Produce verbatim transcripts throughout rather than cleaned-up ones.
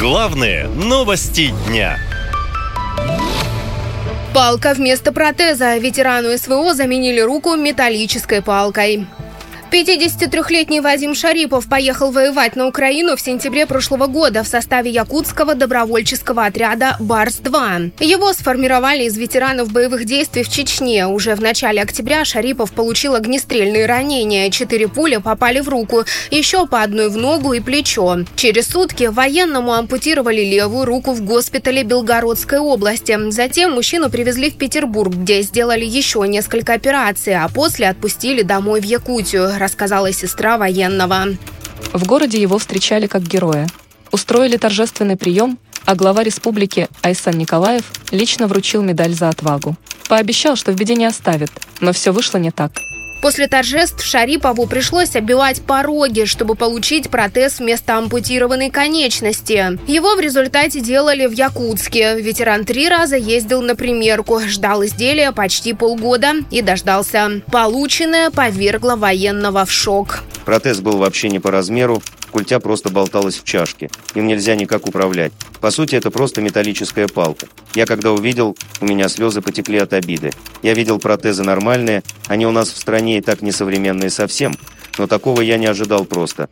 Главные новости дня. Палка вместо протеза. Ветерану эс вэ о заменили руку металлической палкой. пятидесятитрёхлетний Вадим Шарипов поехал воевать на Украину в сентябре прошлого года в составе якутского добровольческого отряда «Барс два». Его сформировали из ветеранов боевых действий в Чечне. Уже в начале октября Шарипов получил огнестрельные ранения. Четыре пули попали в руку, еще по одной в ногу и плечо. Через сутки военному ампутировали левую руку в госпитале Белгородской области. Затем мужчину привезли в Петербург, где сделали еще несколько операций, а после отпустили домой в Якутию, рассказала сестра военного. В городе его встречали как героя. Устроили торжественный прием, а глава республики Айсан Николаев лично вручил медаль за отвагу. Пообещал, что в беде не оставит, но все вышло не так. После торжеств Шарипову пришлось оббивать пороги, чтобы получить протез вместо ампутированной конечности. Его в результате делали в Якутске. Ветеран три раза ездил на примерку, ждал изделия почти полгода и дождался. Полученное повергло военного в шок. Протез был вообще не по размеру, культя просто болталась в чашке. Им нельзя никак управлять. По сути, это просто металлическая палка. Я когда увидел, у меня слезы потекли от обиды. Я видел протезы нормальные, они у нас в стране и так несовременные совсем, но такого я не ожидал просто.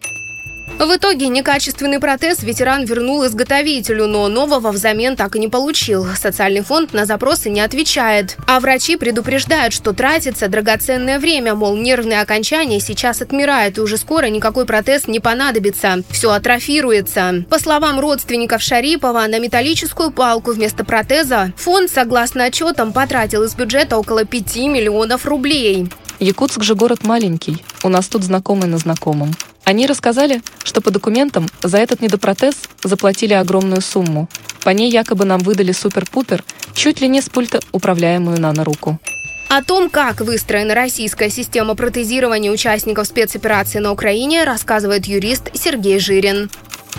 В итоге некачественный протез ветеран вернул изготовителю, но нового взамен так и не получил. Социальный фонд на запросы не отвечает. А врачи предупреждают, что тратится драгоценное время, мол, нервные окончания сейчас отмирают, и уже скоро никакой протез не понадобится. Все атрофируется. По словам родственников Шарипова, на металлическую палку вместо протеза фонд, согласно отчетам, потратил из бюджета около пяти миллионов рублей. Якутск же город маленький. У нас тут знакомый на знакомом. Они рассказали, что по документам за этот недопротез заплатили огромную сумму. По ней якобы нам выдали супер-пупер, чуть ли не с пульта управляемую наноруку. О том, как выстроена российская система протезирования участников спецоперации на Украине, рассказывает юрист Сергей Жирин.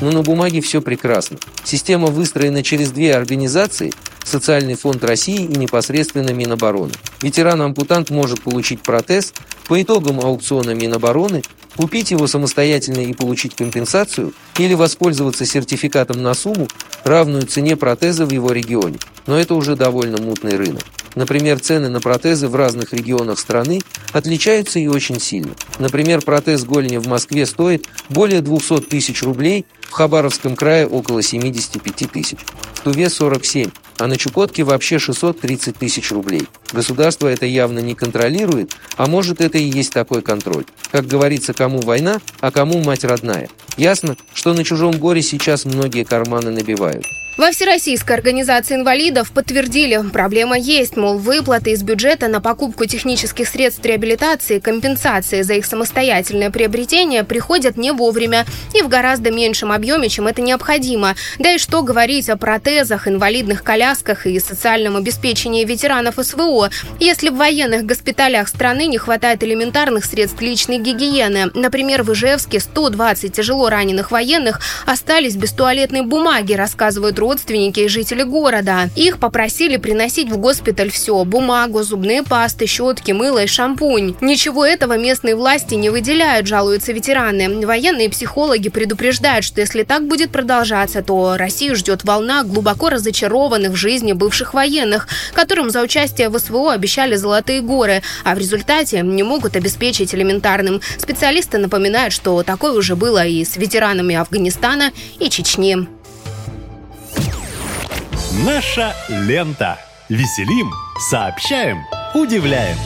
Но на бумаге все прекрасно. Система выстроена через две организации – Социальный фонд России и непосредственно Минобороны. Ветеран-ампутант может получить протез по итогам аукциона Минобороны, купить его самостоятельно и получить компенсацию или воспользоваться сертификатом на сумму, равную цене протеза в его регионе. Но это уже довольно мутный рынок. Например, цены на протезы в разных регионах страны отличаются и очень сильно. Например, протез голени в Москве стоит более двести тысяч рублей, в Хабаровском крае около семьдесят пять тысяч, в Туве сорок семь, а на Чукотке вообще шестьсот тридцать тысяч рублей. Государство это явно не контролирует, а может это и есть такой контроль. Как говорится, кому война, а кому мать родная. Ясно, что на чужом горе сейчас многие карманы набивают. Во Всероссийской организации инвалидов подтвердили, проблема есть, мол, выплаты из бюджета на покупку технических средств реабилитации, компенсации за их самостоятельное приобретение приходят не вовремя и в гораздо меньшем объеме, чем это необходимо. Да и что говорить о протезах, инвалидных колясках и социальном обеспечении ветеранов эс вэ о, если в военных госпиталях страны не хватает элементарных средств личной гигиены. Например, в Ижевске сто двадцать тяжело раненых военных остались без туалетной бумаги, рассказывают родственники и жители города. Их попросили приносить в госпиталь все – бумагу, зубные пасты, щетки, мыло и шампунь. Ничего этого местные власти не выделяют, жалуются ветераны. Военные психологи предупреждают, что если так будет продолжаться, то Россию ждет волна глубоко разочарованных в жизни бывших военных, которым за участие в эс вэ о обещали золотые горы, а в результате не могут обеспечить элементарным. Специалисты напоминают, что такое уже было и с ветеранами Афганистана и Чечни. Наша лента. Веселим, сообщаем, удивляем.